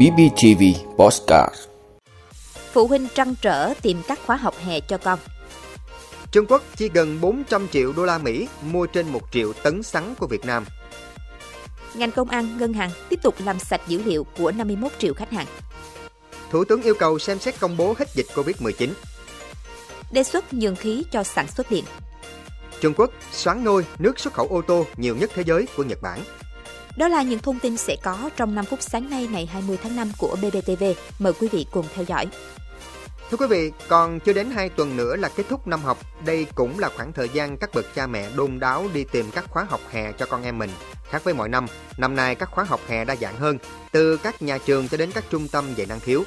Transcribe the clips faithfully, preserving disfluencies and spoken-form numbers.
bê bê tê vê Podcast. Phụ huynh trăn trở tìm các khóa học hè cho con. Trung Quốc chi gần bốn trăm triệu đô la Mỹ mua trên một triệu tấn sắn của Việt Nam. Ngành công an, ngân hàng tiếp tục làm sạch dữ liệu của năm mươi mốt triệu khách hàng. Thủ tướng yêu cầu xem xét công bố hết dịch covid mười chín. Đề xuất nhường khí cho sản xuất điện. Trung Quốc xoắn ngôi nước xuất khẩu ô tô nhiều nhất thế giới của Nhật Bản. Đó là những thông tin sẽ có trong năm phút sáng nay ngày hai mươi tháng năm của bê bê tê vê. Mời quý vị cùng theo dõi. Thưa quý vị, còn chưa đến hai tuần nữa là kết thúc năm học. Đây cũng là khoảng thời gian các bậc cha mẹ đôn đáo đi tìm các khóa học hè cho con em mình. Khác với mọi năm, năm nay các khóa học hè đa dạng hơn, từ các nhà trường cho đến các trung tâm dạy năng khiếu.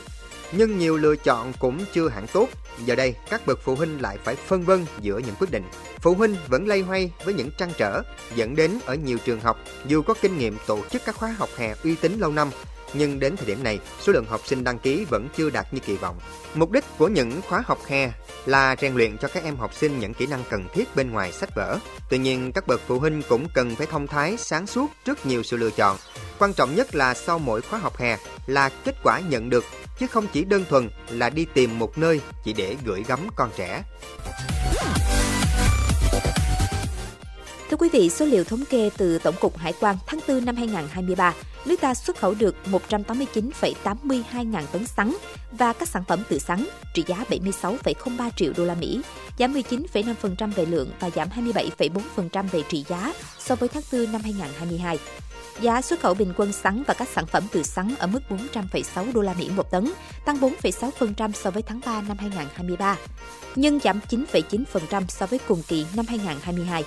Nhưng nhiều lựa chọn cũng chưa hẳn tốt. Giờ đây, các bậc phụ huynh lại phải phân vân giữa những quyết định. Phụ huynh vẫn loay hoay với những trăn trở, dẫn đến ở nhiều trường học, dù có kinh nghiệm tổ chức các khóa học hè uy tín lâu năm, nhưng đến thời điểm này, số lượng học sinh đăng ký vẫn chưa đạt như kỳ vọng. Mục đích của những khóa học hè là rèn luyện cho các em học sinh những kỹ năng cần thiết bên ngoài sách vở. Tuy nhiên, các bậc phụ huynh cũng cần phải thông thái, sáng suốt trước nhiều sự lựa chọn. Quan trọng nhất là sau mỗi khóa học hè là kết quả nhận được, chứ không chỉ đơn thuần là đi tìm một nơi chỉ để gửi gắm con trẻ. Thưa quý vị, số liệu thống kê từ Tổng cục Hải quan tháng tư năm hai không hai ba, nước ta xuất khẩu được một trăm tám mươi chín phẩy tám hai ngàn tấn sắn và các sản phẩm từ sắn trị giá bảy mươi sáu phẩy không ba triệu đô la Mỹ, giảm mười chín phẩy năm phần trăm về lượng và giảm hai mươi bảy phẩy bốn phần trăm về trị giá so với tháng tư năm hai không hai hai. Giá xuất khẩu bình quân sắn và các sản phẩm từ sắn ở mức bốn trăm phẩy sáu đô la Mỹ một tấn, tăng bốn phẩy sáu phần trăm so với tháng ba năm hai không hai ba, nhưng giảm chín phẩy chín phần trăm so với cùng kỳ năm hai không hai hai.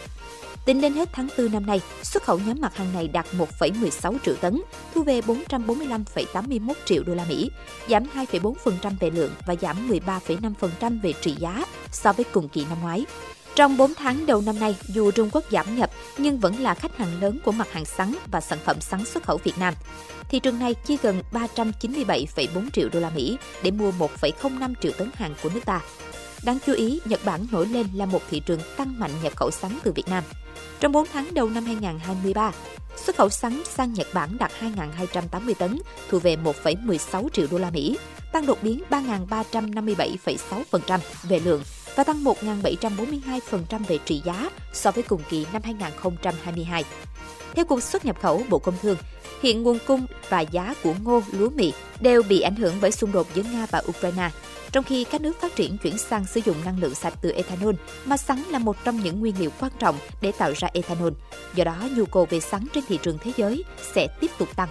Tính đến hết tháng tư năm nay, xuất khẩu nhóm mặt hàng này đạt một phẩy mười sáu triệu tấn, thu về bốn trăm bốn mươi lăm phẩy tám mươi mốt triệu đô la Mỹ, giảm hai phẩy bốn phần trăm về lượng và giảm mười ba phẩy năm phần trăm về trị giá so với cùng kỳ năm ngoái. Trong bốn tháng đầu năm nay, dù Trung Quốc giảm nhập nhưng vẫn là khách hàng lớn của mặt hàng sắn và sản phẩm sắn xuất khẩu Việt Nam. Thị trường này chi gần ba trăm chín mươi bảy phẩy bốn triệu đô la Mỹ để mua một phẩy không năm triệu tấn hàng của nước ta. Đáng chú ý, Nhật Bản nổi lên là một thị trường tăng mạnh nhập khẩu sắn từ Việt Nam. Trong bốn tháng đầu năm hai không hai ba, xuất khẩu sắn sang Nhật Bản đạt hai nghìn hai trăm tám mươi tấn, thu về một phẩy mười sáu triệu đô la Mỹ, tăng đột biến ba nghìn ba trăm năm mươi bảy phẩy sáu phần trăm về lượng và tăng một nghìn bảy trăm bốn mươi hai phần trăm về trị giá so với cùng kỳ năm hai không hai hai. Theo Cục Xuất nhập khẩu Bộ Công Thương, hiện nguồn cung và giá của ngô, lúa mì đều bị ảnh hưởng bởi xung đột giữa Nga và Ukraine, trong khi các nước phát triển chuyển sang sử dụng năng lượng sạch từ ethanol, mà sắn là một trong những nguyên liệu quan trọng để tạo ra ethanol. Do đó, nhu cầu về sắn trên thị trường thế giới sẽ tiếp tục tăng.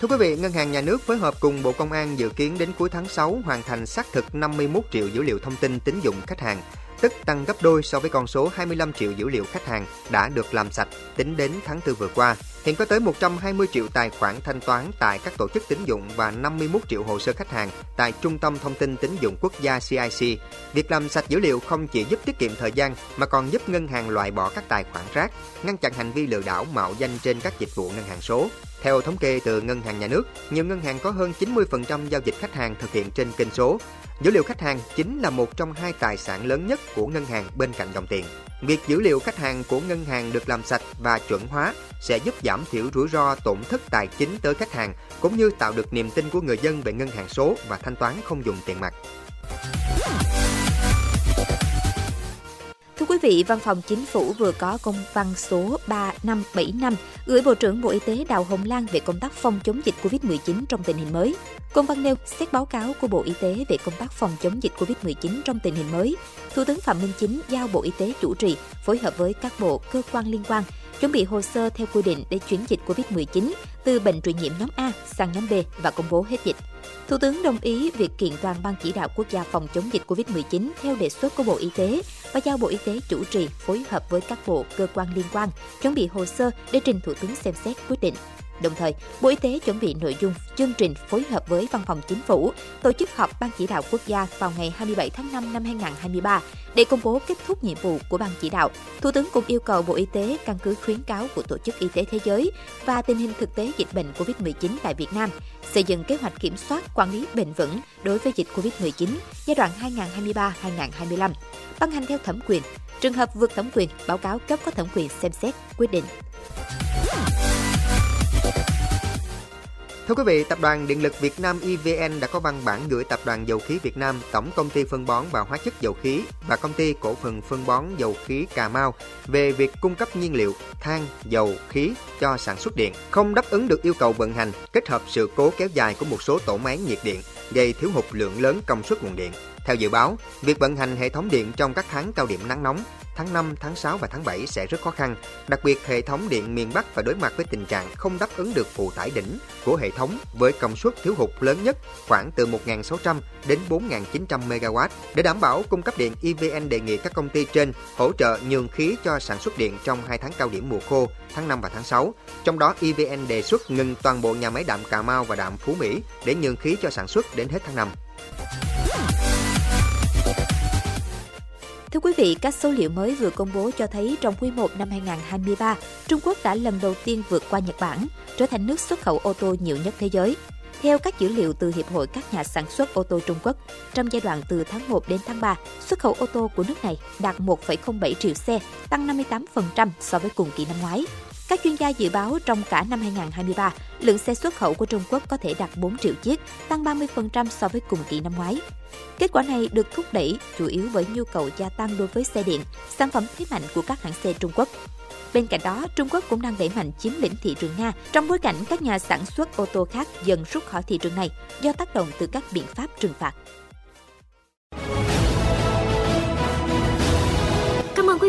Thưa quý vị, Ngân hàng Nhà nước phối hợp cùng Bộ Công an dự kiến đến cuối tháng sáu hoàn thành xác thực năm mươi mốt triệu dữ liệu thông tin tín dụng khách hàng, tức tăng gấp đôi so với con số hai mươi lăm triệu dữ liệu khách hàng đã được làm sạch tính đến tháng tư vừa qua. Hiện có tới một trăm hai mươi triệu tài khoản thanh toán tại các tổ chức tín dụng và năm mươi mốt triệu hồ sơ khách hàng tại Trung tâm Thông tin Tín dụng Quốc gia xê i xê. Việc làm sạch dữ liệu không chỉ giúp tiết kiệm thời gian mà còn giúp ngân hàng loại bỏ các tài khoản rác, ngăn chặn hành vi lừa đảo mạo danh trên các dịch vụ ngân hàng số. Theo thống kê từ Ngân hàng Nhà nước, nhiều ngân hàng có hơn chín mươi phần trăm giao dịch khách hàng thực hiện trên kênh số. Dữ liệu khách hàng chính là một trong hai tài sản lớn nhất của ngân hàng bên cạnh dòng tiền. Việc dữ liệu khách hàng của ngân hàng được làm sạch và chuẩn hóa sẽ giúp giảm thiểu rủi ro tổn thất tài chính tới khách hàng, cũng như tạo được niềm tin của người dân về ngân hàng số và thanh toán không dùng tiền mặt. Thưa quý vị, Văn phòng Chính phủ vừa có công văn số ba năm bảy năm gửi Bộ trưởng Bộ Y tế Đào Hồng Lan về công tác phòng chống dịch covid mười chín trong tình hình mới. Công văn nêu xét báo cáo của Bộ Y tế về công tác phòng chống dịch covid mười chín trong tình hình mới. Thủ tướng Phạm Minh Chính giao Bộ Y tế chủ trì phối hợp với các bộ, cơ quan liên quan, chuẩn bị hồ sơ theo quy định để chuyển dịch covid mười chín từ bệnh truyền nhiễm nhóm A sang nhóm B và công bố hết dịch. Thủ tướng đồng ý việc kiện toàn Ban Chỉ đạo Quốc gia phòng chống dịch covid mười chín theo đề xuất của Bộ Y tế và giao Bộ Y tế chủ trì phối hợp với các bộ, cơ quan liên quan, chuẩn bị hồ sơ để trình Thủ tướng xem xét quyết định. Đồng thời, Bộ Y tế chuẩn bị nội dung chương trình phối hợp với Văn phòng Chính phủ tổ chức họp Ban Chỉ đạo Quốc gia vào ngày hai mươi bảy tháng năm năm hai không hai ba để công bố kết thúc nhiệm vụ của Ban Chỉ đạo. Thủ tướng cũng yêu cầu Bộ Y tế căn cứ khuyến cáo của Tổ chức Y tế Thế giới và tình hình thực tế dịch bệnh covid mười chín tại Việt Nam, xây dựng kế hoạch kiểm soát, quản lý bền vững đối với dịch covid mười chín giai đoạn hai nghìn hai mươi ba đến hai nghìn hai mươi lăm, ban hành theo thẩm quyền. Trường hợp vượt thẩm quyền, báo cáo cấp có thẩm quyền xem xét, quyết định. Thưa quý vị, Tập đoàn Điện lực Việt Nam E V N đã có văn bản gửi Tập đoàn Dầu khí Việt Nam, Tổng công ty phân bón và hóa chất dầu khí và Công ty cổ phần phân bón dầu khí Cà Mau về việc cung cấp nhiên liệu, than, dầu, khí cho sản xuất điện, không đáp ứng được yêu cầu vận hành, kết hợp sự cố kéo dài của một số tổ máy nhiệt điện, gây thiếu hụt lượng lớn công suất nguồn điện. Theo dự báo, việc vận hành hệ thống điện trong các tháng cao điểm nắng nóng, tháng năm, tháng sáu và tháng bảy sẽ rất khó khăn. Đặc biệt, hệ thống điện miền Bắc phải đối mặt với tình trạng không đáp ứng được phụ tải đỉnh của hệ thống với công suất thiếu hụt lớn nhất khoảng từ một nghìn sáu trăm đến bốn nghìn chín trăm mê ga oát. Để đảm bảo cung cấp điện, e vê en đề nghị các công ty trên hỗ trợ nhường khí cho sản xuất điện trong hai tháng cao điểm mùa khô, tháng năm và tháng sáu. Trong đó, e vê en đề xuất ngừng toàn bộ nhà máy đạm Cà Mau và đạm Phú Mỹ để nhường khí cho sản xuất đến hết tháng năm. Thưa quý vị, các số liệu mới vừa công bố cho thấy trong quý một năm hai không hai ba, Trung Quốc đã lần đầu tiên vượt qua Nhật Bản, trở thành nước xuất khẩu ô tô nhiều nhất thế giới. Theo các dữ liệu từ Hiệp hội các nhà sản xuất ô tô Trung Quốc, trong giai đoạn từ tháng một đến tháng ba, xuất khẩu ô tô của nước này đạt một phẩy không bảy triệu xe, tăng năm mươi tám phần trăm so với cùng kỳ năm ngoái. Các chuyên gia dự báo trong cả năm hai không hai ba, lượng xe xuất khẩu của Trung Quốc có thể đạt bốn triệu chiếc, tăng ba mươi phần trăm so với cùng kỳ năm ngoái. Kết quả này được thúc đẩy chủ yếu bởi nhu cầu gia tăng đối với xe điện, sản phẩm thế mạnh của các hãng xe Trung Quốc. Bên cạnh đó, Trung Quốc cũng đang đẩy mạnh chiếm lĩnh thị trường Nga trong bối cảnh các nhà sản xuất ô tô khác dần rút khỏi thị trường này do tác động từ các biện pháp trừng phạt. Cảm ơn quý